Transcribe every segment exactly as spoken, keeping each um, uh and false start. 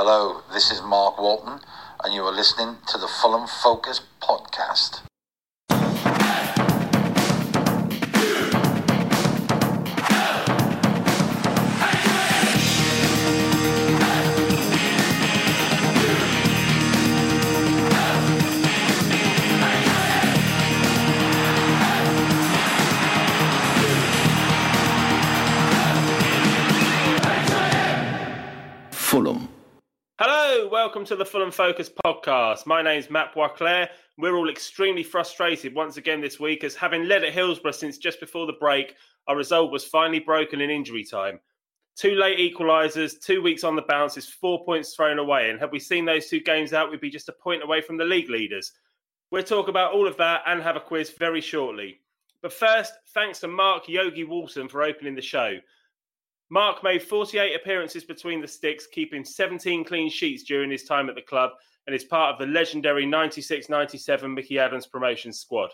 Hello, this is Mark Walton, and you are listening to the Fulham Focus podcast. Fulham. Hello, welcome to the Fulham Focus podcast. My name's Matt Beauclair. We're all extremely frustrated once again this week as, having led at Hillsborough since just before the break, our resolve was finally broken in injury time. Two late equalisers, two weeks on the bounce is four points thrown away, and had we seen those two games out, we'd be just a point away from the league leaders. We'll talk about all of that and have a quiz very shortly. But first, thanks to Mark Yogi Walton for opening the show. Mark made forty-eight appearances between the sticks, keeping seventeen clean sheets during his time at the club, and is part of the legendary ninety-six ninety-seven Mickey Adams promotion squad.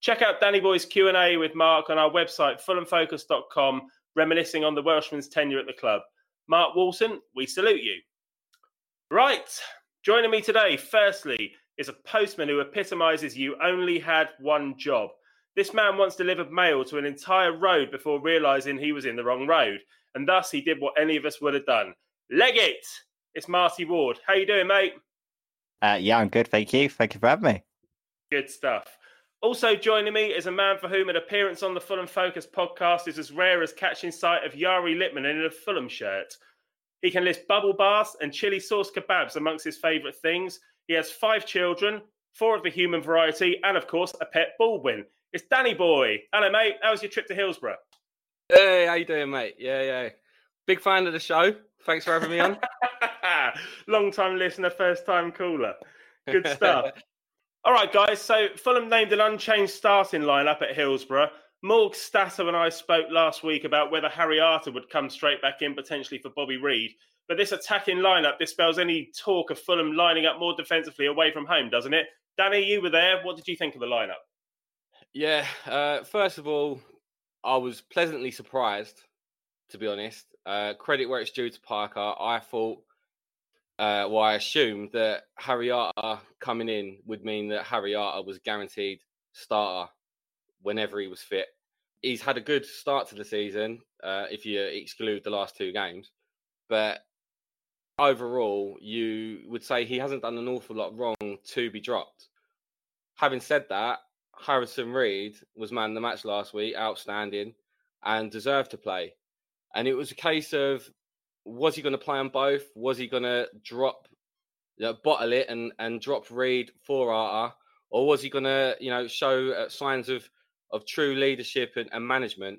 Check out Danny Boy's Q and A with Mark on our website, fulham focus dot com, reminiscing on the Welshman's tenure at the club. Mark Walton, we salute you. Right, joining me today, firstly, is a postman who epitomises you only had one job. This man once delivered mail to an entire road before realising he was in the wrong road. And thus, he did what any of us would have done. Leg it! It's Marty Ward. How you doing, mate? Uh, yeah, I'm good, thank you. Thank you for having me. Good stuff. Also joining me is a man for whom an appearance on the Fulham Focus podcast is as rare as catching sight of Yari Lippman in a Fulham shirt. He can list bubble baths and chili sauce kebabs amongst his favourite things. He has five children, four of the human variety, and, of course, a pet Baldwin. It's Danny Boy. Hello, mate. How was your trip to Hillsborough? Hey, how you doing, mate? Yeah, yeah. Big fan of the show. Thanks for having me on. Long-time listener, first-time caller. Good stuff. All right, guys. So Fulham named an unchanged starting lineup at Hillsborough. Morg Stato and I spoke last week about whether Harry Arter would come straight back in potentially for Bobby Reid. But this attacking lineup dispels any talk of Fulham lining up more defensively away from home, doesn't it? Danny, you were there. What did you think of the lineup? Yeah. Uh, first of all, I was pleasantly surprised, to be honest. Uh, credit where it's due to Parker. I thought, uh, well, I assumed that Harry Arter coming in would mean that Harry Arter was guaranteed starter whenever he was fit. He's had a good start to the season, uh, if you exclude the last two games. But overall, you would say he hasn't done an awful lot wrong to be dropped. Having said that, Harrison Reed was man of the match last week, outstanding, and deserved to play. And it was a case of, was he going to play on both? Was he going to drop, you know, bottle it and, and drop Reed for Arter? Or was he going to, you know, show uh, signs of, of true leadership and, and management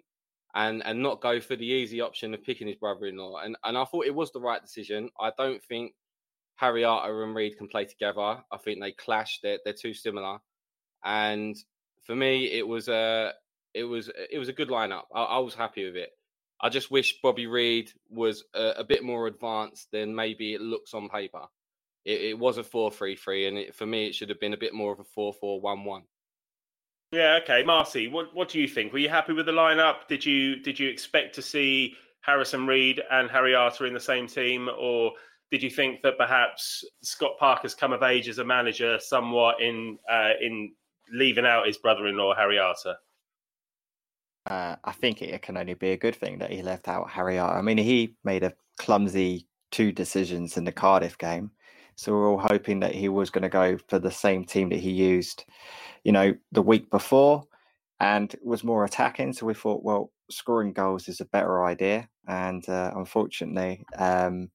and, and not go for the easy option of picking his brother-in-law? And, and I thought it was the right decision. I don't think Harry Arter and Reed can play together. I think they clash. They're, they're too similar. And for me, it was a it was it was a good lineup. I, I was happy with it. I just wish Bobby Reid was a, a bit more advanced than maybe it looks on paper. It, it was a four three three, and it, for me, it should have been a bit more of a four four one one. Yeah, okay, Marcy, what what do you think? Were you happy with the lineup? Did you did you expect to see Harrison Reed and Harry Arter in the same team, or did you think that perhaps Scott Parker's come of age as a manager somewhat in uh, in leaving out his brother-in-law, Harry Arter? Uh, I think it can only be a good thing that he left out Harry Arter. I mean, he made a clumsy two decisions in the Cardiff game. So we're all hoping that he was going to go for the same team that he used, you know, the week before and was more attacking. So we thought, well, scoring goals is a better idea. And uh, unfortunately, um,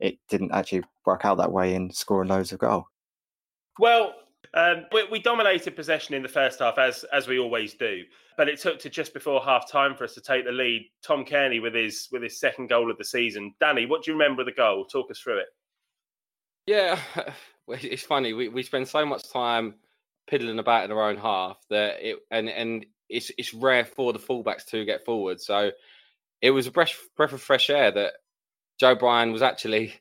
it didn't actually work out that way in scoring loads of goal. Well, Um, we, we dominated possession in the first half, as as we always do. But it took to just before half-time for us to take the lead. Tom Cairney with his with his second goal of the season. Danny, what do you remember of the goal? Talk us through it. Yeah, it's funny. We we spend so much time piddling about in our own half that it and and it's it's rare for the fullbacks to get forward. So it was a breath, breath of fresh air that Joe Bryan was actually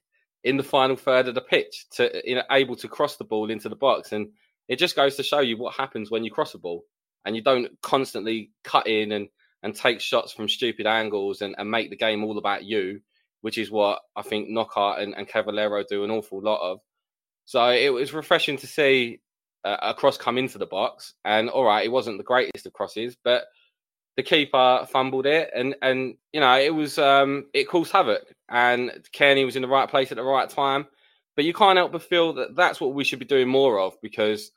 in the final third of the pitch, to you know, able to cross the ball into the box. And it just goes to show you what happens when you cross a ball and you don't constantly cut in and, and take shots from stupid angles and, and make the game all about you. which is what I think Knockaert and, and Cavaleiro do an awful lot of. So it was refreshing to see uh, a cross come into the box. And all right, it wasn't the greatest of crosses, but the keeper fumbled it. And, and you know, it was um, it caused havoc. And Cairney was in the right place at the right time. But you can't help but feel that that's what we should be doing more of, because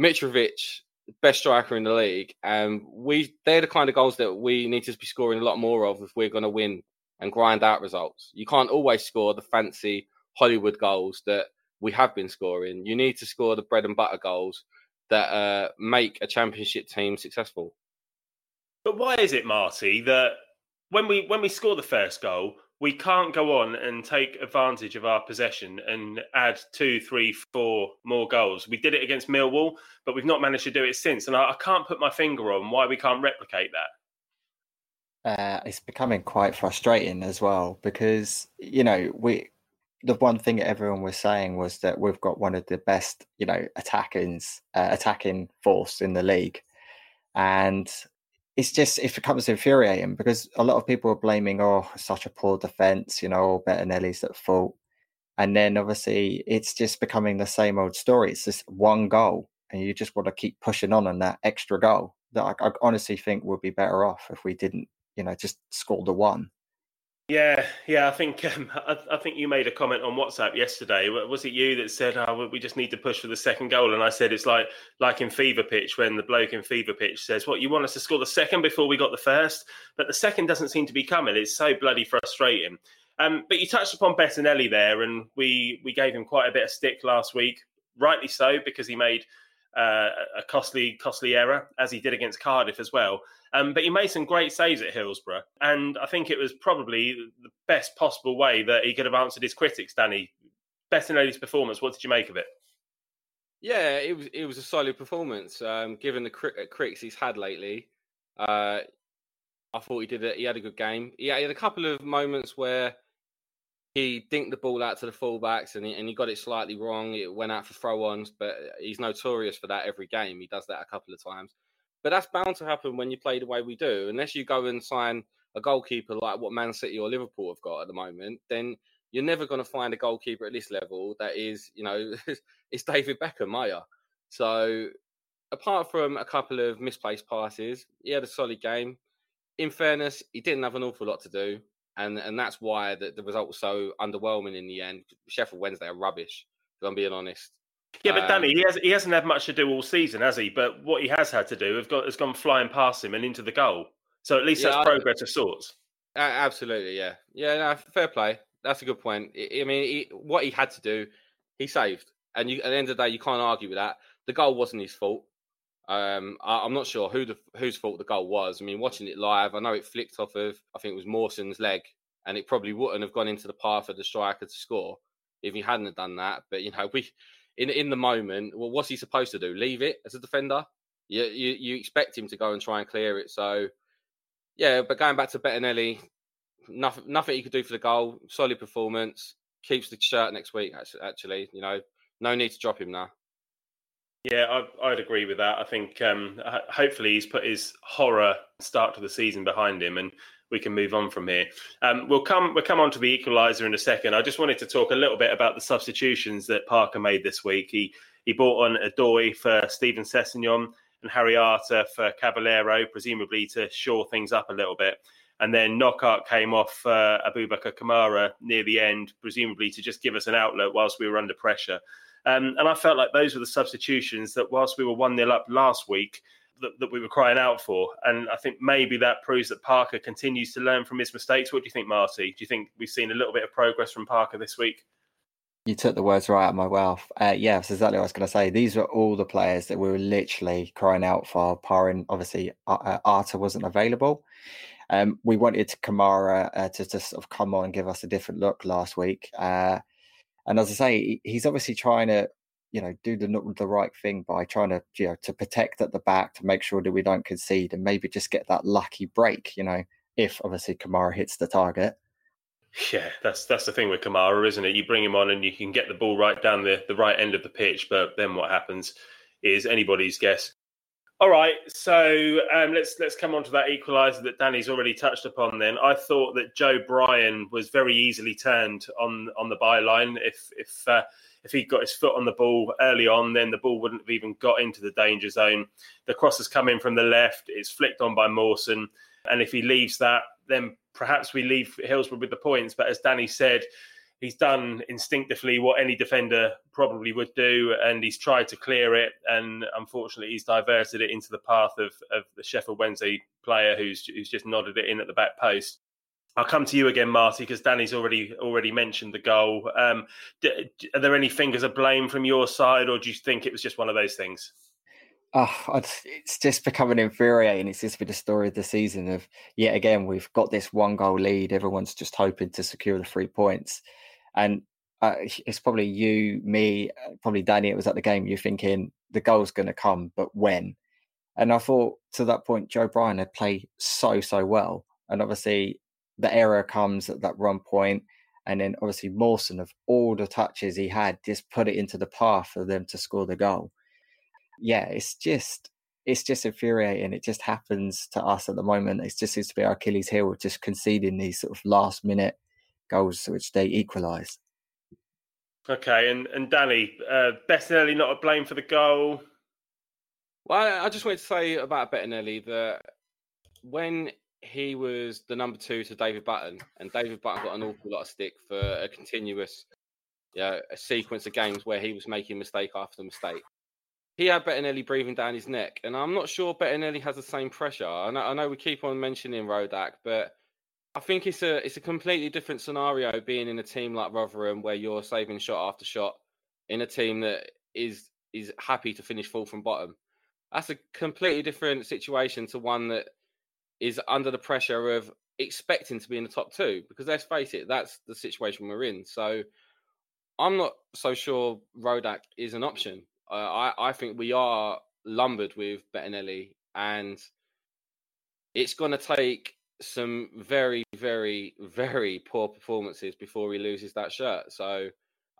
Mitrovic, best striker in the league, and we they're the kind of goals that we need to be scoring a lot more of if we're going to win and grind out results. You can't always score the fancy Hollywood goals that we have been scoring. You need to score the bread and butter goals that uh, make a championship team successful. But why is it, Marty, that when we when we score the first goal, we can't go on and take advantage of our possession and add two, three, four more goals? We did it against Millwall, but we've not managed to do it since. And I, I can't put my finger on why we can't replicate that. Uh, it's becoming quite frustrating as well, because, you know, we the one thing that everyone was saying was that we've got one of the best, you know, attacking, uh, attacking force in the league. And it's just, it becomes infuriating because a lot of people are blaming, oh, such a poor defence, you know, Bettinelli's at fault. And then obviously it's just becoming the same old story. It's just one goal and you just want to keep pushing on on that extra goal that I, I honestly think would be better off if we didn't, you know, just score the one. Yeah, yeah, I think um, I, I think you made a comment on WhatsApp yesterday. Was it you that said, oh, we just need to push for the second goal? And I said, it's like like in Fever Pitch, when the bloke in Fever Pitch says, what, you want us to score the second before we got the first? But the second doesn't seem to be coming. It's so bloody frustrating. Um, but you touched upon Bettinelli there, and we, we gave him quite a bit of stick last week, rightly so, because he made uh, a costly, costly error, as he did against Cardiff as well. Um, but he made some great saves at Hillsborough. And I think it was probably the best possible way that he could have answered his critics, Danny. Bettinelli's performance, what did you make of it? Yeah, it was it was a solid performance. Um, given the cri- critics he's had lately, uh, I thought he did it. He had a good game. He had a couple of moments where he dinked the ball out to the fullbacks and he, and he got it slightly wrong. It went out for throw-ons, but he's notorious for that every game. He does that a couple of times. But that's bound to happen when you play the way we do. Unless you go and sign a goalkeeper like what Man City or Liverpool have got at the moment, then you're never going to find a goalkeeper at this level that is, you know, it's David Beckham, are you? So apart from a couple of misplaced passes, he had a solid game. In fairness, he didn't have an awful lot to do. And, and that's why the, the result was so underwhelming in the end. Sheffield Wednesday are rubbish, if I'm being honest. Yeah, but Danny, he, has, he hasn't had much to do all season, has he? But what he has had to do have got, has gone flying past him and into the goal. So at least yeah, that's progress I, of sorts. Absolutely, yeah. Yeah, no, fair play. That's a good point. I mean, he, what he had to do, he saved. And you, at the end of the day, you can't argue with that. The goal wasn't his fault. Um, I, I'm not sure who the, whose fault the goal was. I mean, watching it live, I know it flicked off of, I think it was Mawson's leg, and it probably wouldn't have gone into the path of the striker to score if he hadn't have done that. But, you know, we... In in the moment, well, what's he supposed to do? Leave it as a defender? You, you you expect him to go and try and clear it. So, yeah, but going back to Bettinelli, nothing nothing he could do for the goal. Solid performance. Keeps the shirt next week, actually. You know, no need to drop him now. Yeah, I, I'd agree with that. I think um, hopefully he's put his horror start to the season behind him and we can move on from here. Um, we'll come we'll come on to the equaliser in a second. I just wanted to talk a little bit about the substitutions that Parker made this week. He he brought on Adoy for Stephen Sessegnon and Harry Arter for Cavaleiro, presumably to shore things up a little bit. And then Knockaert came off uh, Aboubakar Kamara near the end, presumably to just give us an outlet whilst we were under pressure. Um, and I felt like those were the substitutions that whilst we were one nil up last week that, that we were crying out for. And I think maybe that proves that Parker continues to learn from his mistakes. What do you think, Marty? Do you think we've seen a little bit of progress from Parker this week? You took the words right out of my mouth. Uh, yeah, that's exactly what I was going to say. These were all the players that we were literally crying out for. Parrin, obviously, uh, Arter wasn't available. Um, we wanted Kamara uh, to, to sort of come on and give us a different look last week. Uh And as I say, he's obviously trying to, you know, do the the right thing by trying to, you know, to protect at the back to make sure that we don't concede and maybe just get that lucky break, you know, if obviously Kamara hits the target. Yeah, that's that's the thing with Kamara, isn't it? You bring him on and you can get the ball right down the, the right end of the pitch, but then what happens is anybody's guess. All right, so um, let's let's come on to that equaliser that Danny's already touched upon then. I thought that Joe Bryan was very easily turned on on the byline. If if uh, if he'd got his foot on the ball early on, then the ball wouldn't have even got into the danger zone. The cross has come in from the left. It's flicked on by Mawson. And if he leaves that, then perhaps we leave Hillsborough with the points. But as Danny said, he's done instinctively what any defender probably would do, and he's tried to clear it, and unfortunately he's diverted it into the path of, of the Sheffield Wednesday player who's who's just nodded it in at the back post. I'll come to you again, Marty, because Danny's already already mentioned the goal. Um, d- d- are there any fingers of blame from your side, or do you think it was just one of those things? Oh, it's just becoming infuriating. It's just been the story of the season of, yet again, we've got this one goal lead. Everyone's just hoping to secure the three points. And uh, it's probably you, me, probably Danny, it was at the game, you're thinking the goal's going to come, but when? And I thought to that point, Joe Bryan had played so, so well. And obviously the error comes at that run point. And then obviously Mawson, of all the touches he had, just put it into the path for them to score the goal. Yeah, it's just it's just infuriating. It just happens to us at the moment. It just seems to be our Achilles heel of just conceding these sort of last minute goals, which they equalised. Okay, and and Danny, uh, Bettinelli not to blame for the goal. Well, I just wanted to say about Bettinelli that when he was the number two to David Button, and David Button got an awful lot of stick for a continuous, you know, a sequence of games where he was making mistake after mistake. He had Bettinelli breathing down his neck, and I'm not sure Bettinelli has the same pressure. I know, I know we keep on mentioning Rodak, but I think it's a it's a completely different scenario being in a team like Rotherham where you're saving shot after shot in a team that is is happy to finish fourth from bottom. That's a completely different situation to one that is under the pressure of expecting to be in the top two, because let's face it, that's the situation we're in. So I'm not so sure Rodak is an option. Uh, I, I think we are lumbered with Bettinelli, and it's going to take some very, very, very poor performances before he loses that shirt. So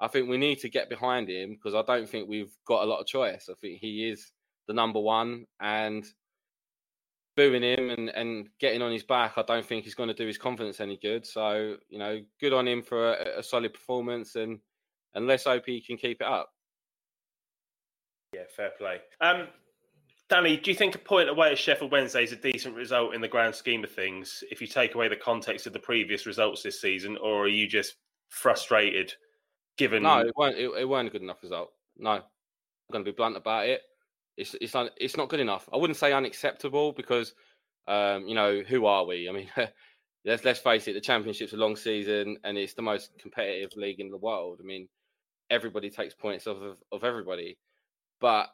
I think we need to get behind him, because I don't think we've got a lot of choice. I think he is the number one, and booing him and, and getting on his back, I don't think he's going to do his confidence any good. So, you know, good on him for a, a solid performance, and, and let's hope he can keep it up. Yeah, fair play. Um, Danny, do you think a point away at Sheffield Wednesday is a decent result in the grand scheme of things if you take away the context of the previous results this season, or are you just frustrated given... No, it weren't, it, it weren't a good enough result. No, I'm going to be blunt about it. It's it's, un, it's not good enough. I wouldn't say unacceptable because, um, you know, who are we? I mean, let's, let's face it, the Championship's a long season and it's the most competitive league in the world. I mean, everybody takes points off of, of everybody. But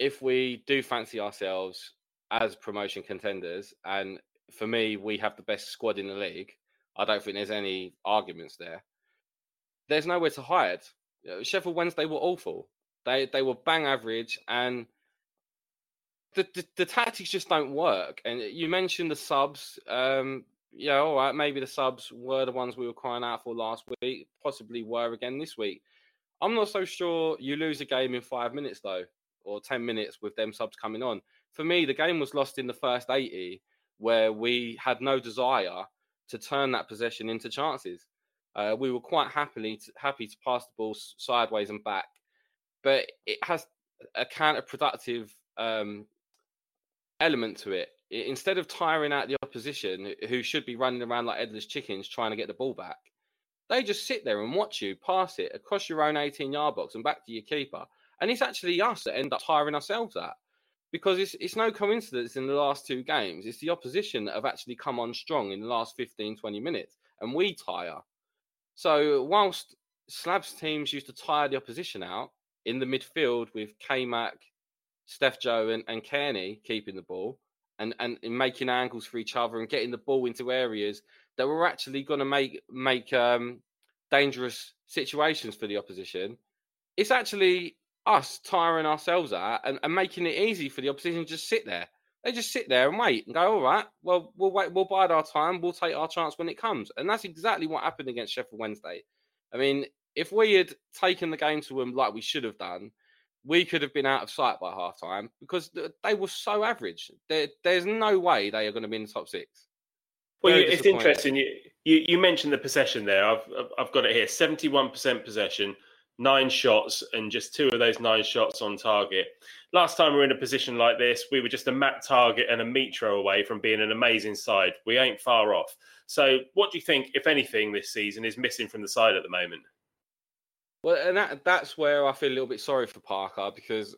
if we do fancy ourselves as promotion contenders, and for me, we have the best squad in the league, I don't think there's any arguments there. There's nowhere to hide. Sheffield Wednesday were awful. They they were bang average, and the the, the tactics just don't work. And you mentioned the subs. Um, yeah, all right, maybe the subs were the ones we were crying out for last week, possibly were again this week. I'm not so sure you lose a game in five minutes, though, or ten minutes with them subs coming on. For me, the game was lost in the first eighty, where we had no desire to turn that possession into chances. Uh, we were quite happily to, happy to pass the ball sideways and back, but it has a counterproductive um, element to it. Instead of tiring out the opposition, who should be running around like headless chickens trying to get the ball back, they just sit there and watch you pass it across your own eighteen-yard box and back to your keeper. And it's actually us that end up tiring ourselves out, because it's it's no coincidence in the last two games. It's the opposition that have actually come on strong in the last fifteen, twenty minutes, and we tire. So whilst Slav's teams used to tire the opposition out in the midfield with K-Mac, Steph Joe and, and Cairney keeping the ball and, and, and making angles for each other and getting the ball into areas that were actually going to make make um, dangerous situations for the opposition, it's actually us tiring ourselves out and, and making it easy for the opposition to just sit there. They just sit there and wait and go, all right, well, we'll wait, we'll bide our time, we'll take our chance when it comes. And that's exactly what happened against Sheffield Wednesday. I mean, if we had taken the game to them like we should have done, we could have been out of sight by half-time because they were so average. There, there's no way they are going to be in the top six. Well, you, it's interesting. You, you you mentioned the possession there. I've I've got it here. seventy-one percent possession, nine shots, and just two of those nine shots on target. Last time we were in a position like this, we were just a Matt Target and a Mitro away from being an amazing side. We ain't far off. So what do you think, if anything, this season is missing from the side at the moment? Well, and that that's where I feel a little bit sorry for Parker, because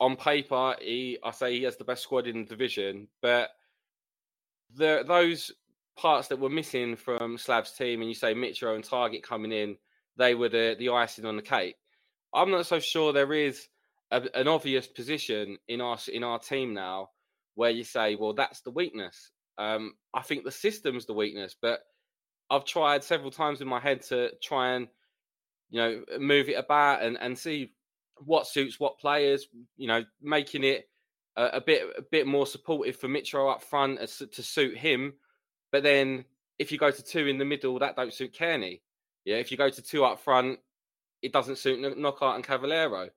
on paper, he I say he has the best squad in the division, but the those parts that were missing from Slav's team, and you say Mitro and Target coming in, they were the, the icing on the cake. I'm not so sure there is a, an obvious position in our in our team now where you say, well, that's the weakness. Um, I think the system's the weakness, but I've tried several times in my head to try and, you know, move it about and, and see what suits what players, you know, making it a, a bit a bit more supportive for Mitro up front as, to suit him. But then if you go to two in the middle, that don't suit Cairney. Yeah, if you go to two up front, it doesn't suit Knockaert and Cavaleiro.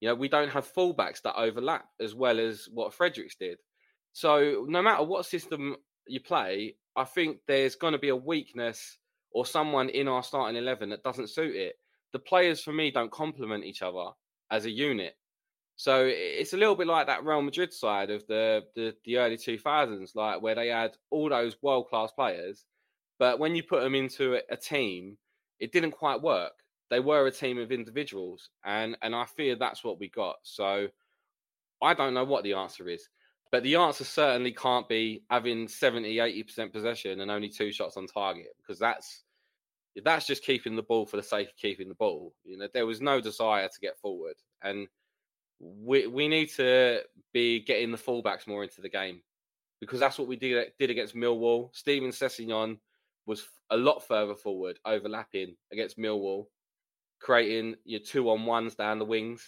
You know, we don't have fullbacks that overlap as well as what Fredericks did. So no matter what system you play, I think there's going to be a weakness or someone in our starting eleven that doesn't suit it. The players, for me, don't complement each other as a unit. So it's a little bit like that Real Madrid side of the, the, the early two thousands, like where they had all those world-class players. But when you put them into a, a team, it didn't quite work. They were a team of individuals, and, and I fear that's what we got. So I don't know what the answer is. But the answer certainly can't be having seventy, eighty percent possession and only two shots on target, because that's that's just keeping the ball for the sake of keeping the ball. You know, there was no desire to get forward. And we we need to be getting the fullbacks more into the game, because that's what we did, did against Millwall. Steven Sessegnon was a lot further forward, overlapping against Millwall, creating your two-on-ones down the wings.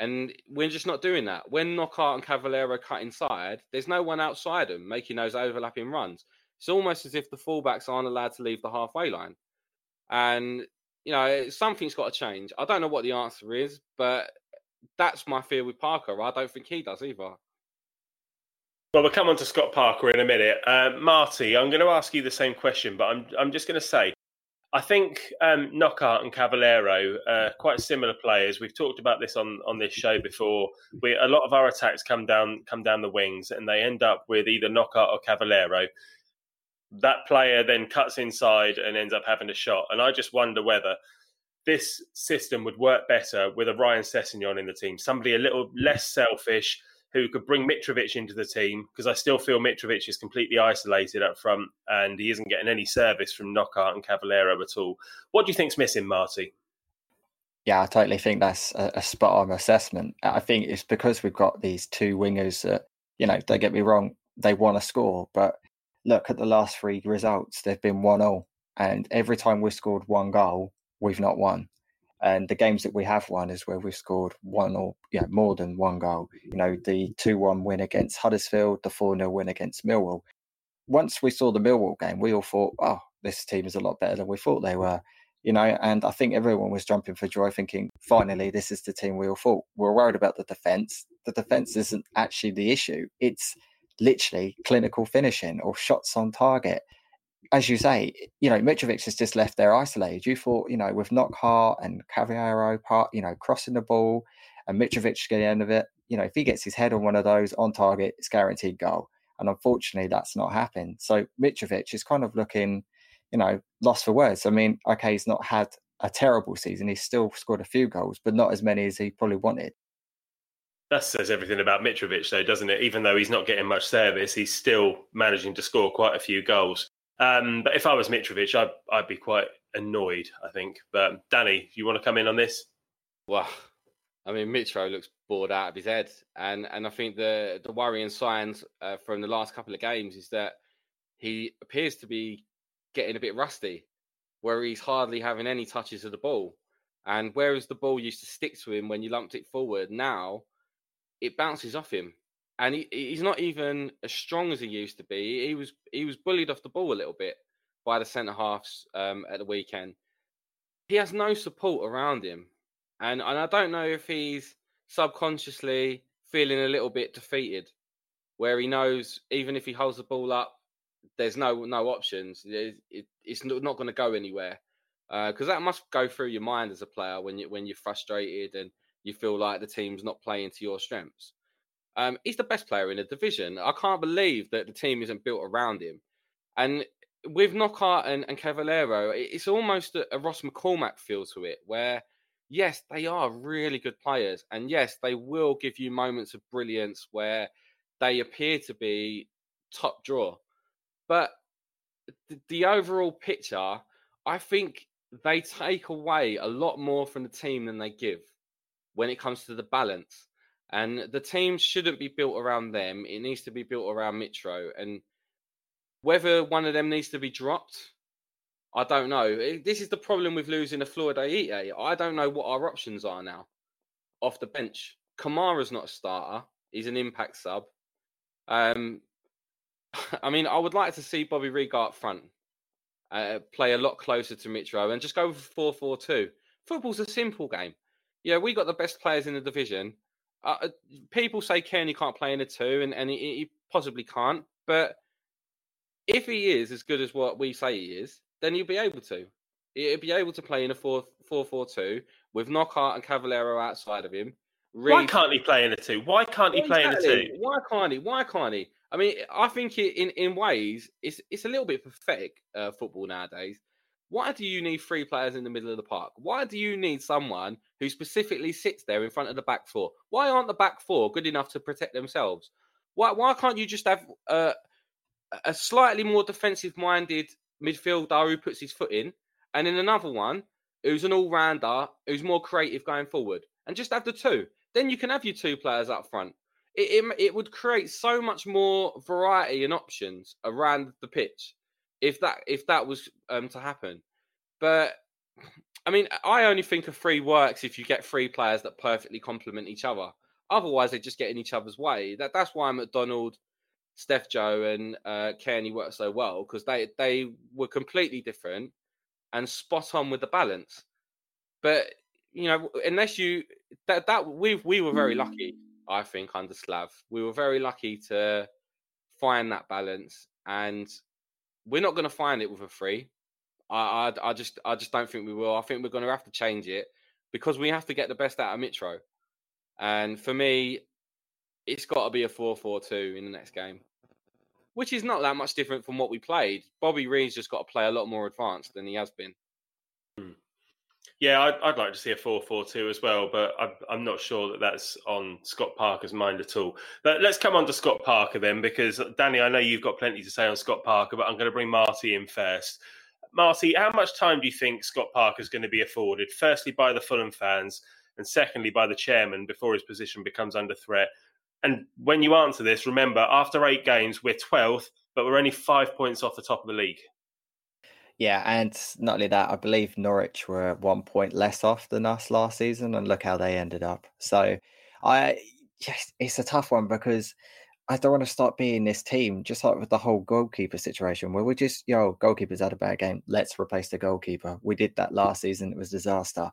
And we're just not doing that. When Knockaert and Cavaleiro cut inside, there's no one outside them making those overlapping runs. It's almost as if the fullbacks aren't allowed to leave the halfway line. And, you know, something's got to change. I don't know what the answer is, but that's my fear with Parker. I don't think he does either. Well, we'll come on to Scott Parker in a minute. Uh, Marty, I'm going to ask you the same question, but I'm I'm just going to say, I think um, Knockaert and Cavaleiro are uh, quite similar players. We've talked about this on, on this show before. We a lot of our attacks come down come down the wings, and they end up with either Knockaert or Cavaleiro. That player then cuts inside and ends up having a shot. And I just wonder whether this system would work better with a Ryan Sessegnon in the team, somebody a little less selfish who could bring Mitrovic into the team, because I still feel Mitrovic is completely isolated up front and he isn't getting any service from Knockaert and Cavaleiro at all. What do you think's missing, Marty? Yeah, I totally think that's a, a spot-on assessment. I think it's because we've got these two wingers that, you know, don't get me wrong, they want to score, but look at the last three results. They've been one all, and every time we've scored one goal, we've not won. And the games that we have won is where we've scored one or yeah, you know, more than one goal. You know, the two one win against Huddersfield, the four nil win against Millwall. Once we saw the Millwall game, we all thought, oh, this team is a lot better than we thought they were. You know, and I think everyone was jumping for joy thinking, finally, this is the team we all thought. We're worried about the defence. The defence isn't actually the issue. It's literally clinical finishing or shots on target. As you say, you know, Mitrovic has just left there isolated. You thought, you know, with Knockaert and Cavaleiro, part, you know, crossing the ball and Mitrovic getting the end of it, you know, if he gets his head on one of those on target, it's guaranteed goal. And unfortunately, that's not happened. So Mitrovic is kind of looking, you know, lost for words. I mean, okay, he's not had a terrible season. He's still scored a few goals, but not as many as he probably wanted. That says everything about Mitrovic, though, doesn't it? Even though he's not getting much service, he's still managing to score quite a few goals. Um, but if I was Mitrovic, I'd, I'd be quite annoyed, I think. But Danny, you want to come in on this? Well, I mean, Mitro looks bored out of his head. And and I think the, the worrying signs uh, from the last couple of games is that he appears to be getting a bit rusty, where he's hardly having any touches of the ball. And whereas the ball used to stick to him when you lumped it forward, now it bounces off him. And he, he's not even as strong as he used to be. He was he was bullied off the ball a little bit by the centre-halves um, at the weekend. He has no support around him. And, and I don't know if he's subconsciously feeling a little bit defeated, where he knows even if he holds the ball up, there's no no options. It, it, it's not going to go anywhere. Because uh, that must go through your mind as a player when, you, when you're frustrated and you feel like the team's not playing to your strengths. Um, he's the best player in the division. I can't believe that the team isn't built around him. And with Knockaert and, and Cavaleiro, it's almost a, a Ross McCormack feel to it, where, yes, they are really good players. And, yes, they will give you moments of brilliance where they appear to be top draw. But the, the overall picture, I think they take away a lot more from the team than they give when it comes to the balance. And the team shouldn't be built around them. It needs to be built around Mitro. And whether one of them needs to be dropped, I don't know. This is the problem with losing a Florida. I don't know what our options are now off the bench. Kamara's not a starter. He's an impact sub. Um, I mean, I would like to see Bobby Reid up front, uh, play a lot closer to Mitro and just go for four four two. Football's a simple game. Yeah, we got the best players in the division. Uh, people say Cairney can't play in a two, and, and he, he possibly can't. But if he is as good as what we say he is, then he'll be able to. He'll be able to play in a four four two with Knockaert and Cavaleiro outside of him. Reed, why can't he play in a two? Why can't he play exactly. in a two? Why can't he? Why can't he? I mean, I think in, in ways, it's it's a little bit pathetic uh, football nowadays. Why do you need three players in the middle of the park? Why do you need someone who specifically sits there in front of the back four? Why aren't the back four good enough to protect themselves? Why why can't you just have uh, a slightly more defensive-minded midfielder who puts his foot in, and then another one who's an all-rounder, who's more creative going forward, and just have the two? Then you can have your two players up front. It, it, it would create so much more variety and options around the pitch. If that if that was um, to happen. But, I mean, I only think a three works if you get three players that perfectly complement each other. Otherwise, they just get in each other's way. That That's why McDonald, Steph Joe and uh, Cairney worked so well, because they, they were completely different and spot on with the balance. But, you know, unless you... that that We, we were very lucky, I think, under Slav. We were very lucky to find that balance, and... we're not going to find it with a three. I, I, I just, I just don't think we will. I think we're going to have to change it because we have to get the best out of Mitro. And for me, it's got to be a four four two in the next game, which is not that much different from what we played. Bobby Reid's just got to play a lot more advanced than he has been. Yeah, I'd, I'd like to see a four four two as well, but I'm, I'm not sure that that's on Scott Parker's mind at all. But let's come on to Scott Parker then, because, Danny, I know you've got plenty to say on Scott Parker, but I'm going to bring Marty in first. Marty, how much time do you think Scott Parker's going to be afforded, firstly by the Fulham fans and secondly by the chairman before his position becomes under threat? And when you answer this, remember, after eight games, we're twelfth, but we're only five points off the top of the league. Yeah, and not only that, I believe Norwich were one point less off than us last season, and look how they ended up. So, I yes, it's a tough one because I don't want to start being this team, just like with the whole goalkeeper situation, where we just, yo, goalkeeper's had a bad game, let's replace the goalkeeper. We did that last season, it was a disaster.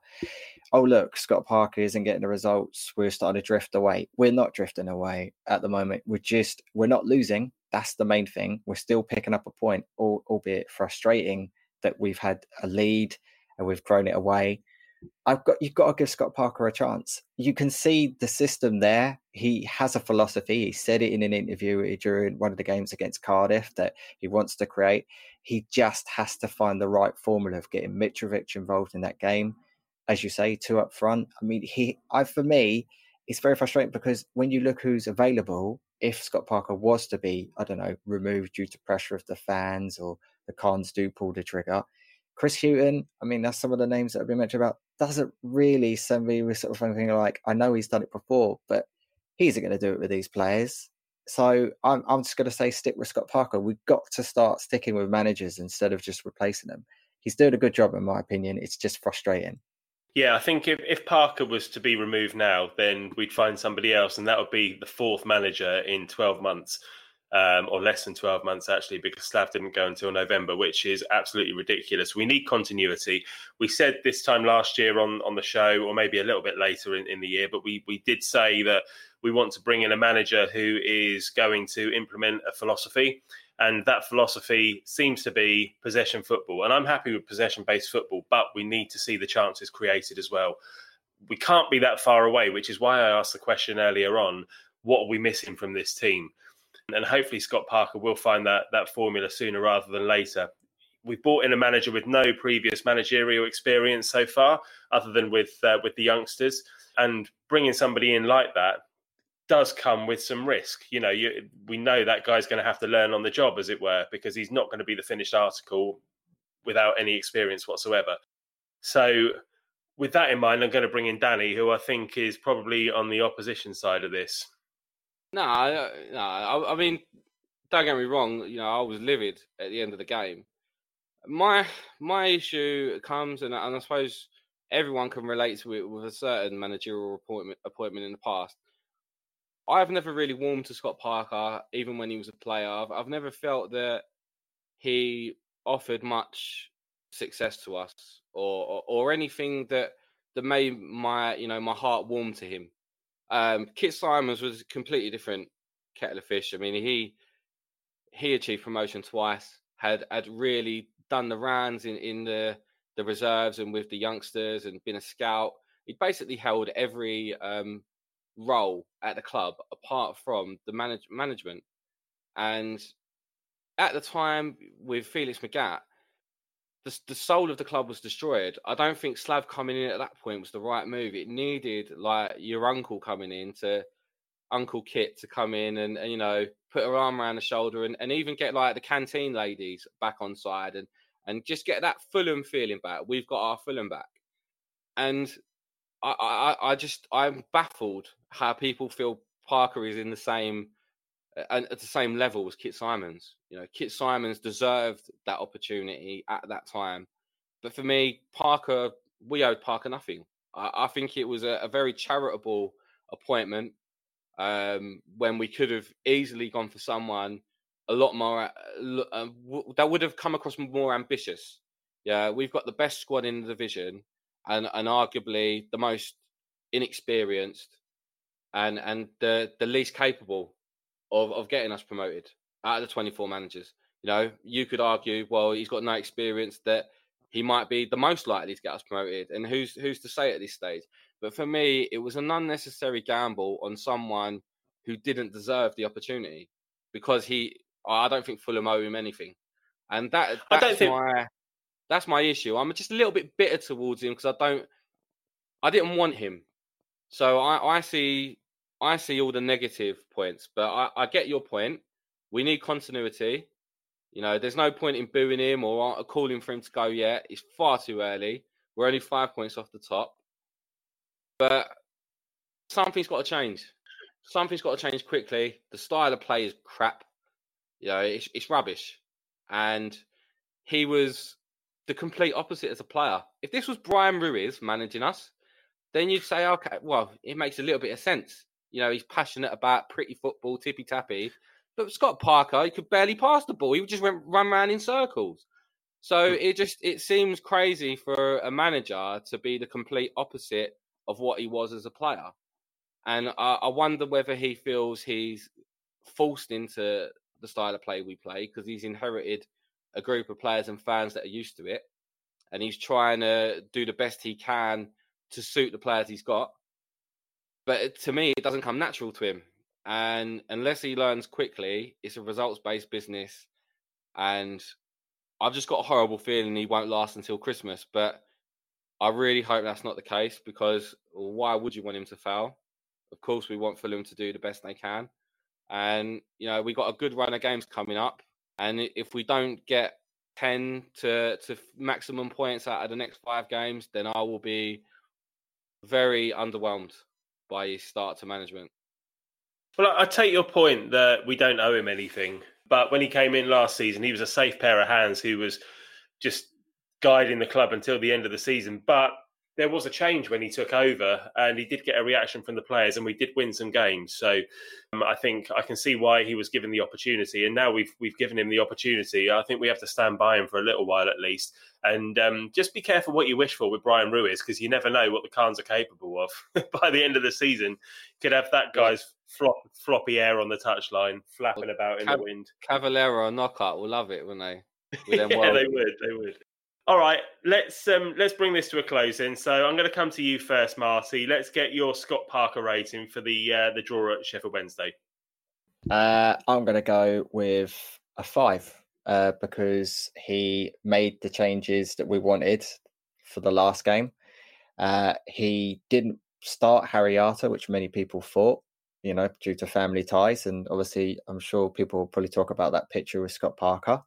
Oh, look, Scott Parker isn't getting the results, we're starting to drift away. We're not drifting away at the moment, we're just, we're not losing. That's the main thing. We're still picking up a point, albeit frustrating that we've had a lead and we've thrown it away. I've got you've got to give Scott Parker a chance. You can see the system there. He has a philosophy. He said it in an interview during one of the games against Cardiff that he wants to create. He just has to find the right formula of getting Mitrovic involved in that game. As you say, two up front. I mean, he. I for me, it's very frustrating because when you look who's available, if Scott Parker was to be, I don't know, removed due to pressure of the fans or the cons do pull the trigger, Chris Hughton, I mean, that's some of the names that have been mentioned about, doesn't really send me with sort of something like, I know he's done it before, but he isn't going to do it with these players. So I'm, I'm just going to say stick with Scott Parker. We've got to start sticking with managers instead of just replacing them. He's doing a good job, in my opinion. It's just frustrating. Yeah, I think if, if Parker was to be removed now, then we'd find somebody else, and that would be the fourth manager in twelve months. um, or less than twelve months, actually, because Slav didn't go until November, which is absolutely ridiculous. We need continuity. We said this time last year on, on the show, or maybe a little bit later in, in the year, but we, we did say that we want to bring in a manager who is going to implement a philosophy. And that philosophy seems to be possession football. And I'm happy with possession-based football, but we need to see the chances created as well. We can't be that far away, which is why I asked the question earlier on, what are we missing from this team? And hopefully Scott Parker will find that, that formula sooner rather than later. We've brought in a manager with no previous managerial experience so far, other than with uh, with the youngsters. And bringing somebody in like that does come with some risk. You know, you, we know that guy's going to have to learn on the job, as it were, because he's not going to be the finished article without any experience whatsoever. So with that in mind, I'm going to bring in Danny, who I think is probably on the opposition side of this. No, no, I, I mean, don't get me wrong. You know, I was livid at the end of the game. My my issue comes, and, and I suppose everyone can relate to it with a certain managerial appointment, appointment in the past. I've never really warmed to Scott Parker, even when he was a player. I've, I've never felt that he offered much success to us, or, or or anything that that made my you know my heart warm to him. Um, Kit Symons was a completely different kettle of fish. I mean, he he achieved promotion twice, had had really done the rounds in, in the the reserves and with the youngsters, and been a scout. He basically held every um, role at the club apart from the manage, management. And at the time with Felix Magath, the, the soul of the club was destroyed. I don't think Slav coming in at that point was the right move. It needed like your uncle coming in to Uncle Kit to come in and, and you know, put her arm around the shoulder and, and even get like the canteen ladies back on side and, and just get that Fulham feeling back. We've got our Fulham back. And I, I, I just, I'm baffled how people feel Parker is in the same, at the same level as Kit Symons. You know, Kit Symons deserved that opportunity at that time. But for me, Parker, we owed Parker nothing. I, I think it was a, a very charitable appointment um, when we could have easily gone for someone a lot more, uh, that would have come across more ambitious. Yeah, we've got the best squad in the division. And, and arguably the most inexperienced and, and the, the least capable of, of getting us promoted out of the twenty-four managers. You know, you could argue, well, he's got no experience, that he might be the most likely to get us promoted. And who's who's to say at this stage? But for me, it was an unnecessary gamble on someone who didn't deserve the opportunity, because he, I don't think Fulham owe him anything. And that that's I don't think- my... That's my issue. I'm just a little bit bitter towards him because I don't, I didn't want him. So I, I see, I see all the negative points, but I, I get your point. We need continuity. You know, there's no point in booing him or calling for him to go yet. It's far too early. We're only five points off the top, but something's got to change. Something's got to change quickly. The style of play is crap. You know, it's, it's rubbish. And he was the complete opposite as a player. If this was Brian Ruiz managing us, then you'd say, okay, well, it makes a little bit of sense. You know, he's passionate about pretty football, tippy-tappy. But Scott Parker, he could barely pass the ball. He just went run round in circles. So it just, it seems crazy for a manager to be the complete opposite of what he was as a player. And I, I wonder whether he feels he's forced into the style of play we play because he's inherited a group of players and fans that are used to it. And he's trying to do the best he can to suit the players he's got. But to me, it doesn't come natural to him. And unless he learns quickly, it's a results-based business. And I've just got a horrible feeling he won't last until Christmas. But I really hope that's not the case, because why would you want him to fail? Of course, we want Fulham to do the best they can. And, you know, we got a good run of games coming up. And if we don't get ten to, to maximum points out of the next five games, then I will be very underwhelmed by his start to management. Well, I take your point that we don't owe him anything. But when he came in last season, he was a safe pair of hands who was just guiding the club until the end of the season. But there was a change when he took over, and he did get a reaction from the players, and we did win some games. So um, I think I can see why he was given the opportunity, and now we've we've given him the opportunity. I think we have to stand by him for a little while at least, and um, just be careful what you wish for with Brian Ruiz, because you never know what the Khans are capable of. By the end of the season, you could have that guy's flop, floppy hair on the touchline, flapping well, about in Cav- the wind. Cavaleiro or Knockaert will love it, wouldn't they? Yeah, wild. they would. They would. All right, let's um, let's bring this to a close then. So I'm going to come to you first, Marty. Let's get your Scott Parker rating for the uh, the draw at Sheffield Wednesday. Uh, I'm going to go with a five uh, because he made the changes that we wanted for the last game. Uh, he didn't start Harry Arter, which many people thought, you know, due to family ties. And obviously, I'm sure people will probably talk about that picture with Scott Parker.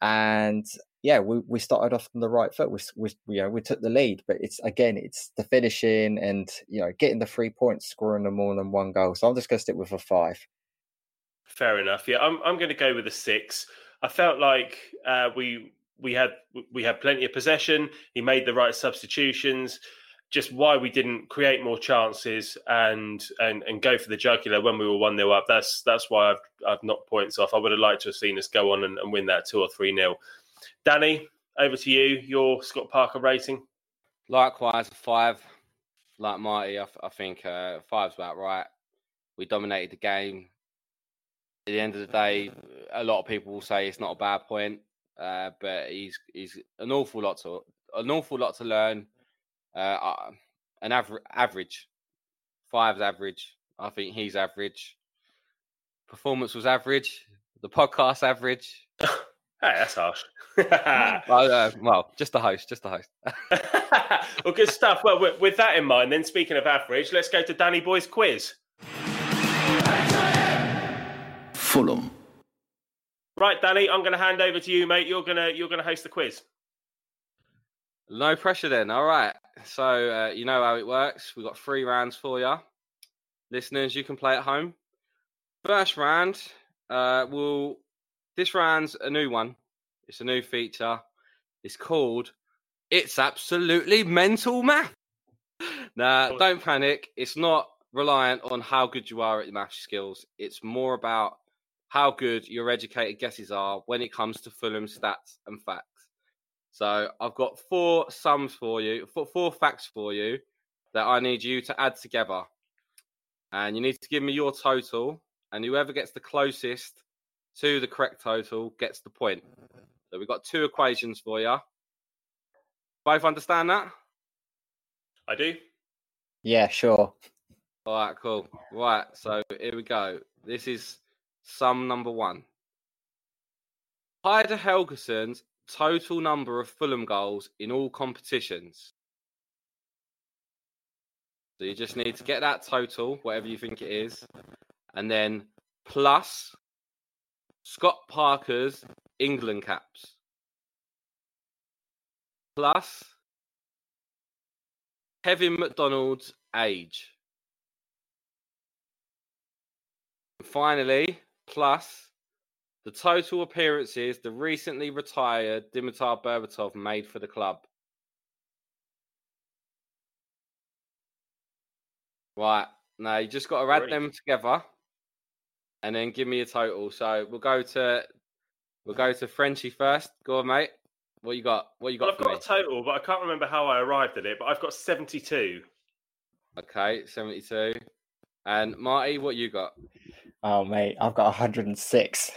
And yeah, we, we started off on the right foot. We, we you know we took the lead, but it's again it's the finishing and you know getting the three points, scoring them all in one goal. So I'm just going to stick with a five. Fair enough. Yeah, I'm I'm going to go with a six. I felt like uh, we we had we had plenty of possession. He made the right substitutions. Just why we didn't create more chances and and, and go for the jugular when we were one nil up. That's that's why I've I've knocked points off. I would have liked to have seen us go on and, and win that two or three nil. Danny, over to you. Your Scott Parker rating. Likewise, five. Like Marty, I, th- I think uh, five's about right. We dominated the game. At the end of the day, a lot of people will say it's not a bad point, uh, but he's he's an awful lot to an awful lot to learn. Uh, an aver- average. Five's average. I think he's average. Performance was average. The podcast's average. Hey, that's harsh. well, uh, well, just the host, just the host. Well, good stuff. Well, with, with that in mind, then, speaking of average, let's go to Danny Boy's quiz. Fulham. Right, Danny, I'm going to hand over to you, mate. You're going to you're going to host the quiz. No pressure then. All right. So, uh, you know how it works. We've got three rounds for you. Listeners, you can play at home. First round, uh, we'll... this round's a new one. It's a new feature. It's called It's Absolutely Mental Math. Now, don't panic. It's not reliant on how good you are at your math skills. It's more about how good your educated guesses are when it comes to Fulham stats and facts. So I've got four sums for you, four facts for you that I need you to add together. And you need to give me your total, and whoever gets the closest to the correct total gets the point. So we've got two equations for you. Both understand that? I do. Yeah, sure. All right, cool. Right, so here we go. This is sum number one. Heider Helgsson's total number of Fulham goals in all competitions. So you just need to get that total, whatever you think it is, and then plus Scott Parker's England caps. Plus Kevin McDonald's age. And finally, plus the total appearances the recently retired Dimitar Berbatov made for the club. Right. Now, you just got to add Great. them together and then give me a total. So we'll go to we'll go to Frenchie first. Go on, mate. What you got? What you got well, for I've got me? a total, but I can't remember how I arrived at it, but I've got seventy-two. Okay, seventy-two. And Marty, what you got? Oh, mate, I've got one hundred six.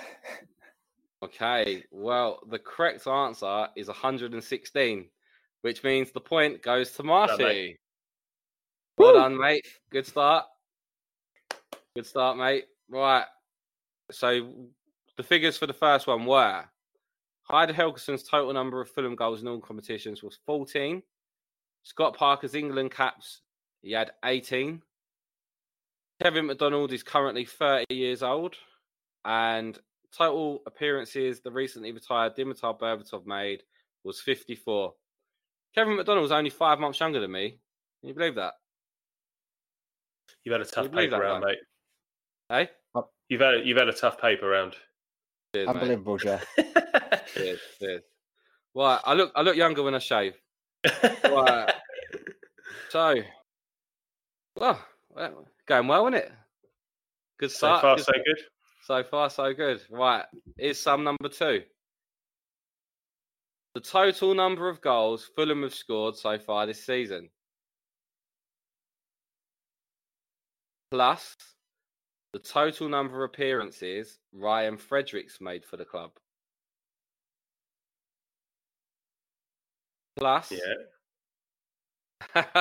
Okay, well, the correct answer is one hundred sixteen, which means the point goes to Marty. Well done, mate. Good start. Good start, mate. Right. So the figures for the first one were Heider Helgsson's total number of Fulham goals in all competitions was fourteen. Scott Parker's England caps, he had eighteen. Kevin McDonald is currently thirty years old, and total appearances the recently retired Dimitar Berbatov made was fifty-four. Kevin McDonald's only five months younger than me. Can you believe that? You've had a tough paper round, mate. Hey? You've had, you've had a tough paper round. Cheers, unbelievable, Jeff. Cheers, cheers. Well, I look, I look younger when I shave. Well, So, well, well going well, isn't it? Good start. So far, so good. So far, so good. Right, here's sum number two. The total number of goals Fulham have scored so far this season. Plus the total number of appearances Ryan Fredericks made for the club. Plus. Yeah. I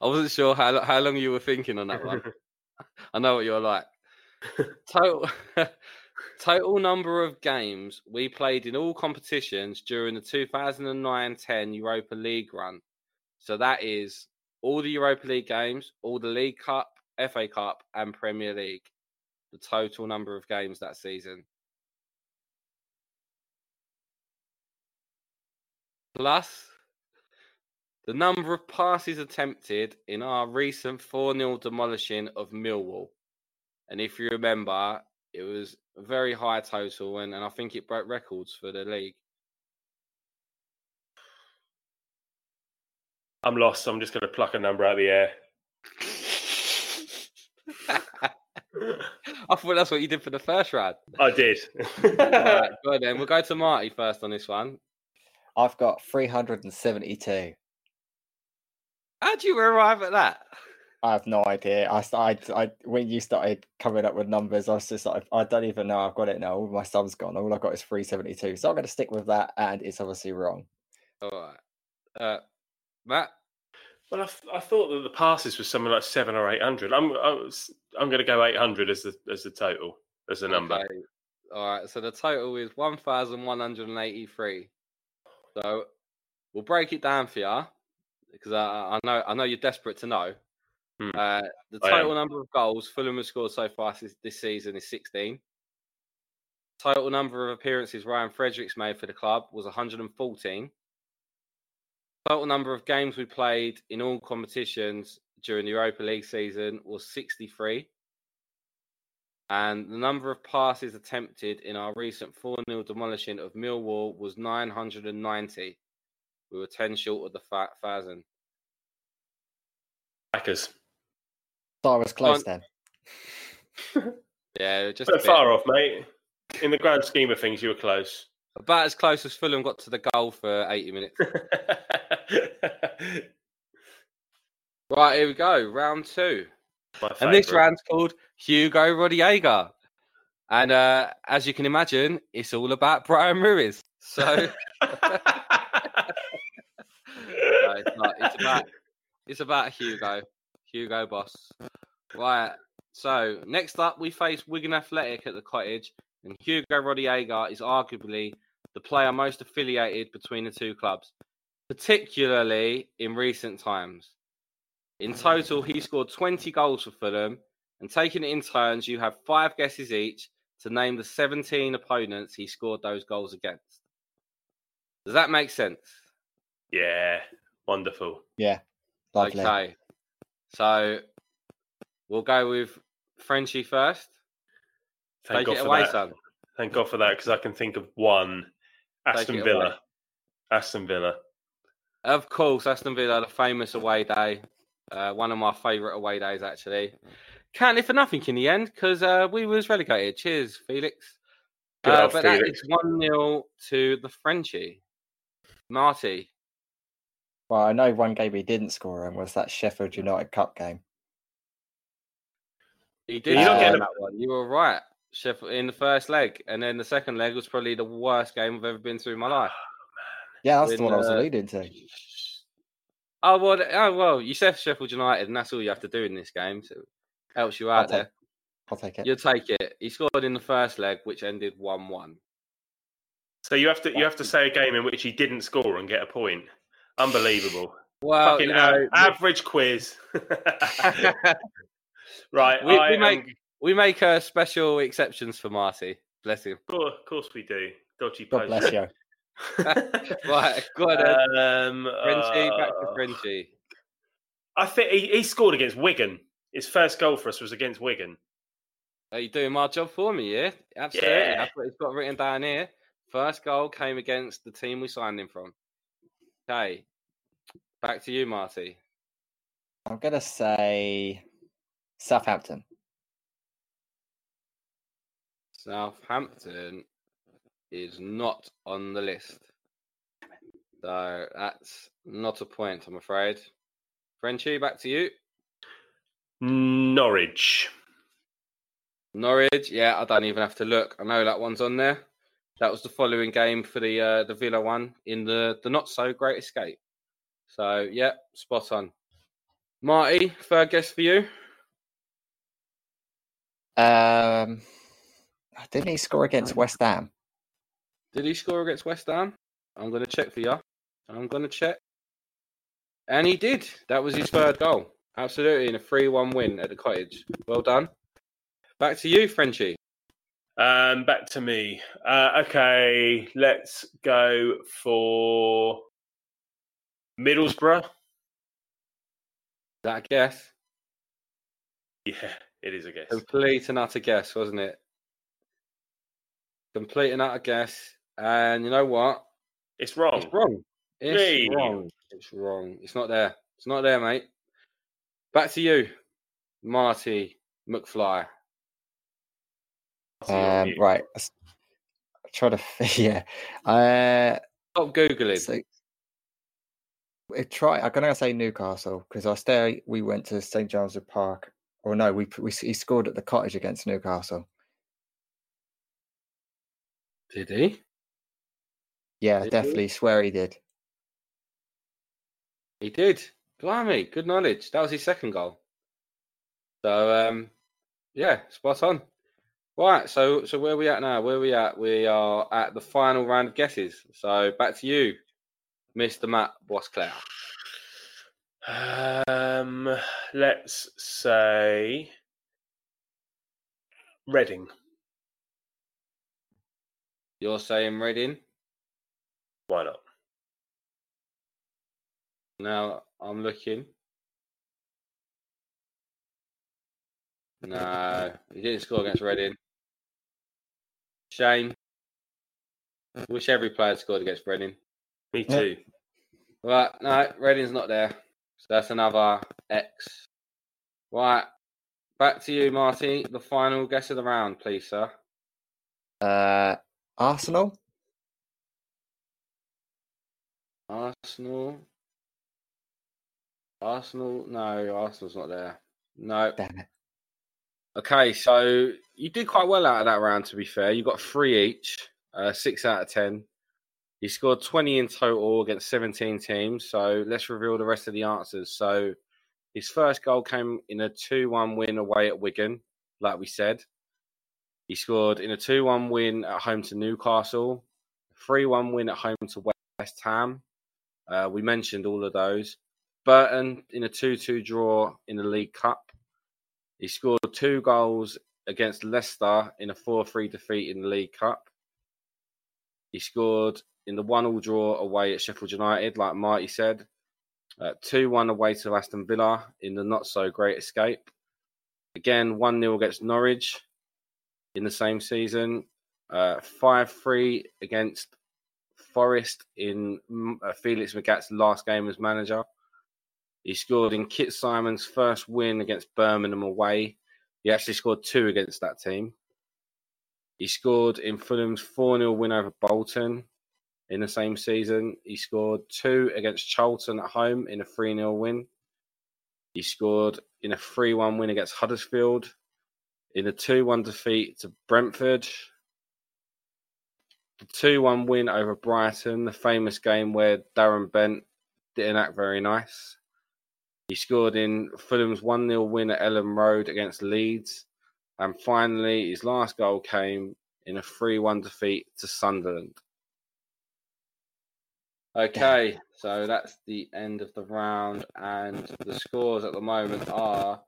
wasn't sure how, how long you were thinking on that one. I know what you're like. Total, total number of games we played in all competitions during the two thousand nine ten Europa League run. So that is all the Europa League games, all the League Cup, F A Cup and Premier League. The total number of games that season. Plus the number of passes attempted in our recent four nil demolishing of Millwall. And if you remember, it was a very high total and, and I think it broke records for the league. I'm lost. I'm just going to pluck a number out of the air. I thought that's what you did for the first round. I did. Right, go then. We'll go to Marty first on this one. I've got three hundred seventy-two. How do you arrive at that? I have no idea. I, I, I, when you started coming up with numbers, I was just like, I don't even know. I've got it now. All my sum's gone. All I've got is three seventy-two. So I'm going to stick with that, and it's obviously wrong. All right. Uh, Matt? Well, I, th- I thought that the passes was something like seven or eight hundred. I'm I was, I'm going to go eight hundred as the as the total as the number. Okay. All right, so the total is one thousand one hundred and eighty-three. So we'll break it down for you because I, I know I know you're desperate to know. Hmm. Uh, the total number of goals Fulham has scored so far this season is sixteen. Total number of appearances Ryan Fredericks made for the club was one hundred and fourteen. Total number of games we played in all competitions during the Europa League season was sixty-three. And the number of passes attempted in our recent four nil demolishing of Millwall was nine hundred ninety. We were ten short of the one thousand. Backers. So I was close Can't... then. Yeah, just a bit. Far off, mate. In the grand scheme of things, you were close. About as close as Fulham got to the goal for eighty minutes. Right, here we go. Round two. And this round's called Hugo Rodallega. And uh, as you can imagine, it's all about Brian Ruiz. So no, it's not. It's about, it's about Hugo. Hugo Boss. Right. So next up, we face Wigan Athletic at the Cottage. And Hugo Rodallega is arguably the player most affiliated between the two clubs, particularly in recent times. In total, he scored twenty goals for Fulham, and taking it in turns, you have five guesses each to name the seventeen opponents he scored those goals against. Does that make sense? Yeah, wonderful. Yeah, lovely. Okay, so we'll go with Frenchie first. Thank Take God it away, for that. Son. Thank God for that, because I can think of one. Aston Villa. Away. Aston Villa. Of course, Aston Villa, the famous away day. Uh, one of my favourite away days, actually. Counted for nothing in the end, because uh, we was relegated. Cheers, Felix. Uh, but Felix. That is one nil to the Frenchie. Marty. Well, I know one game he didn't score in was that Sheffield United Cup game. He did um, score in that one. You were right. Sheffield in the first leg, and then the second leg was probably the worst game I've ever been through in my life. Oh, yeah, that's when, the one I was uh, alluding to. Oh well, oh well, you said Sheffield United, and that's all you have to do in this game. So it helps you out I'll there. Take, I'll take it. You'll take it. He scored in the first leg, which ended one one. So you have to you have to say a game in which he didn't score and get a point. Unbelievable. Well, fucking you know, a- average quiz. Right, we, I, we make. Um, We make uh, special exceptions for Marty. Bless him. Oh, of course we do. Dodgy post. God bless you. Right, go on. Um, Frenchie, uh, back to Frenchie. I think he, he scored against Wigan. His first goal for us was against Wigan. Are you doing my job for me, yeah? Absolutely. Yeah. That's what he's got written down here. First goal came against the team we signed him from. Okay. Back to you, Marty. I'm going to say Southampton. Southampton is not on the list. So that's not a point, I'm afraid. Frenchie, back to you. Norwich. Norwich, yeah, I don't even have to look. I know that one's on there. That was the following game for the uh, the Villa one in the, the not-so-great escape. So, yeah, spot on. Marty, third guess for you? Um, Didn't he score against West Ham? Did he score against West Ham? I'm going to check for you. I'm going to check. And he did. That was his third goal. Absolutely, in a three one win at the Cottage. Well done. Back to you, Frenchie. Um, back to me. Uh, okay, let's go for Middlesbrough. Is that a guess? Yeah, it is a guess. Complete and utter guess, wasn't it? Complete and utter guess. And you know what? It's wrong. It's wrong. It's hey. wrong. It's wrong. It's not there. It's not there, mate. Back to you, Marty McFly. Um, right. I'm trying to... Yeah. Uh, Stop Googling. So, if try, I'm going to say Newcastle, because I stay, we went to Saint John's Park. Or no, we, we he scored at the Cottage against Newcastle. Did he? Yeah, did definitely. He? Swear he did. He did. Blimey, good knowledge. That was his second goal. So, um, yeah, spot on. Right, so so where are we at now? Where are we at? We are at the final round of guesses. So back to you, Mister Matt Beauclair. Um, let's say Reading. You're saying Reading? Why not? Now I'm looking. No, he didn't score against Reading. Shame. Wish every player scored against Reading. Me too. Right, no, Reading's not there. So that's another X. Right, back to you, Marty. The final guess of the round, please, sir. Uh, Arsenal? Arsenal? Arsenal? No, Arsenal's not there. No. Damn it. Okay, so you did quite well out of that round, to be fair. You got three each, uh, six out of ten. You scored twenty in total against seventeen teams. So let's reveal the rest of the answers. So his first goal came in a two one win away at Wigan, like we said. He scored in a two one win at home to Newcastle, three one win at home to West Ham. Uh, we mentioned all of those. Burton in a two two draw in the League Cup. He scored two goals against Leicester in a four three defeat in the League Cup. He scored in the one all draw away at Sheffield United, like Marty said. Uh, two one away to Aston Villa in the not-so-great escape. Again, one nil against Norwich in the same season. Uh, five three against Forest in uh, Felix Magath's last game as manager. He scored in Kit Symons' first win against Birmingham away. He actually scored two against that team. He scored in Fulham's four nil win over Bolton in the same season. He scored two against Charlton at home in a three nil win. He scored in a three one win against Huddersfield in a two one defeat to Brentford. The two one win over Brighton, the famous game where Darren Bent didn't act very nice. He scored in Fulham's one nil win at Ellen Road against Leeds. And finally, his last goal came in a three one defeat to Sunderland. Okay, so that's the end of the round. And the scores at the moment are...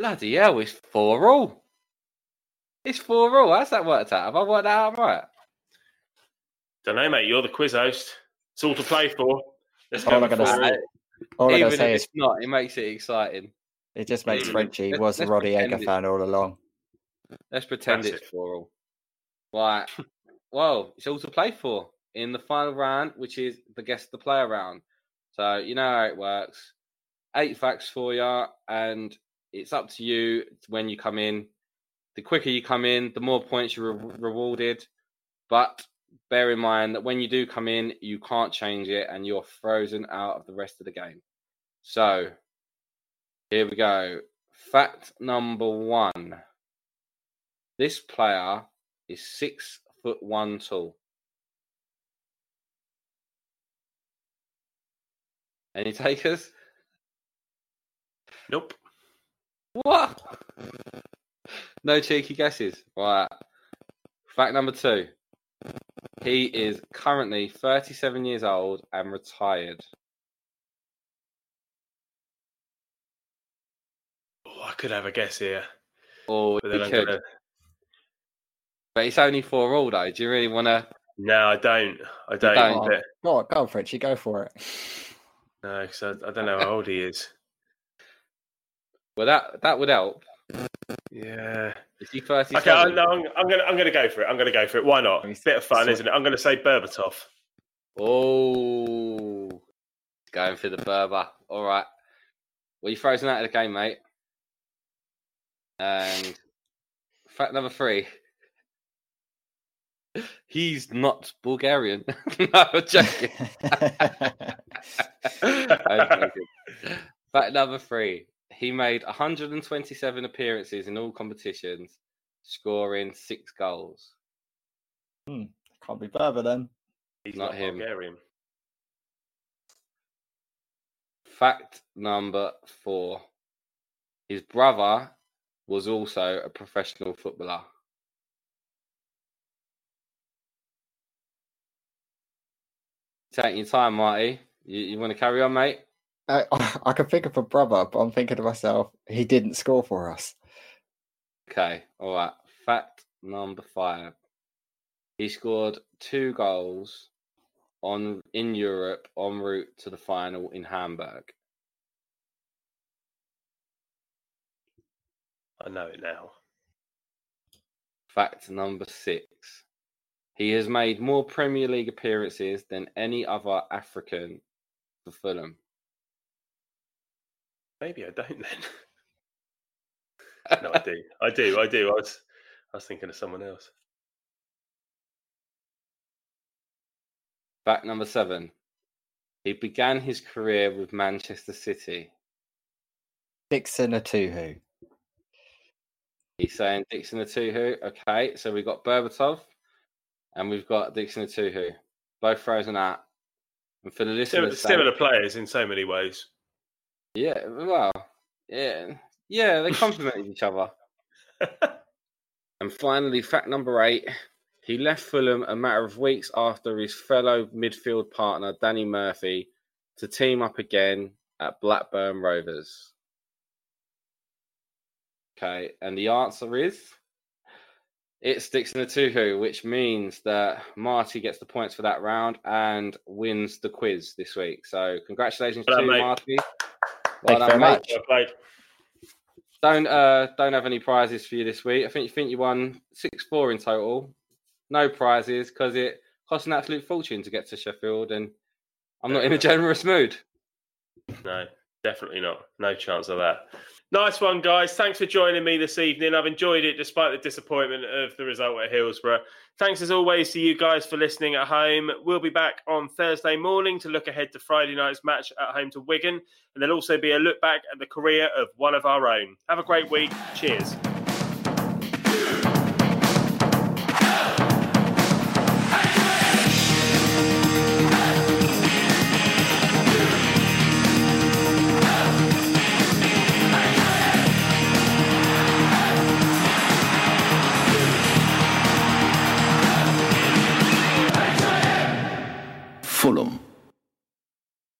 Bloody hell, it's four all. It's four all. How's that worked out? Have I worked that out right? Don't know, mate. You're the quiz host. It's all to play for. Let's all I'm going to say... All Even I gotta say if it's is, not, it makes it exciting. It just makes Frenchie let's, was let's a Rodallega fan all along. Let's pretend That's it's it. for all. Right. Well, it's all to play for in the final round, which is the guess the player round. So you know how it works. eight facts for you, and it's up to you when you come in. The quicker you come in, the more points you're re- rewarded. But bear in mind that when you do come in, you can't change it and you're frozen out of the rest of the game. So here we go. Fact number one. This player is six foot one tall. Any takers? Nope. What? No cheeky guesses. Right. Fact number two. He is currently thirty-seven years old and retired. Oh, I could have a guess here. Oh, but you could. Gonna... But it's only four all, though. Do you really want to... No, I don't. I don't. don't. But... No, go on, Frenchie. Go for it. No, because I, I don't know how old he is. Well, that that would help. Yeah. Is he thirty-seven? Okay, I, no, I'm, I'm gonna I'm gonna go for it. I'm gonna go for it. Why not? It's a bit of fun, isn't it? I'm gonna say Berbatov. Oh, going for the Berber. All right. Well, you're frozen out of the game, mate. And fact number three. He's not Bulgarian. No, I'm joking. I'm joking. Fact number three. He made one hundred twenty-seven appearances in all competitions, scoring six goals. Hmm. Can't be Berber then. He's not, not him. Bulgarian. Fact number four. His brother was also a professional footballer. Take your time, Marty. You, you want to carry on, mate? I, I can think of a brother, but I'm thinking to myself, he didn't score for us. Okay, all right. Fact number five. He scored two goals on in Europe en route to the final in Hamburg. I know it now. Fact number six. He has made more Premier League appearances than any other African for Fulham. Maybe I don't then. No, I do. I do. I do. I was, I was thinking of someone else. Fact number seven. He began his career with Manchester City. Dickson Etuhu. He's saying Dickson Etuhu. Okay, so we've got Berbatov. And we've got Dickson Etuhu, both frozen out. And for the listeners, similar saying, players in so many ways. Yeah, well, yeah, yeah, they complemented each other. And finally, fact number eight: he left Fulham a matter of weeks after his fellow midfield partner Danny Murphy to team up again at Blackburn Rovers. Okay, and the answer is. It's Dickson Etuhu, which means that Marty gets the points for that round and wins the quiz this week. So congratulations well to you, Marty. Well done, mate. Well don't uh, don't have any prizes for you this week. I think you think you won six four in total. No prizes because it costs an absolute fortune to get to Sheffield, and I'm not in a generous mood. No, definitely not. No chance of that. Nice one, guys. Thanks for joining me this evening. I've enjoyed it despite the disappointment of the result at Hillsborough. Thanks, as always, to you guys for listening at home. We'll be back on Thursday morning to look ahead to Friday night's match at home to Wigan. And there'll also be a look back at the career of one of our own. Have a great week. Cheers.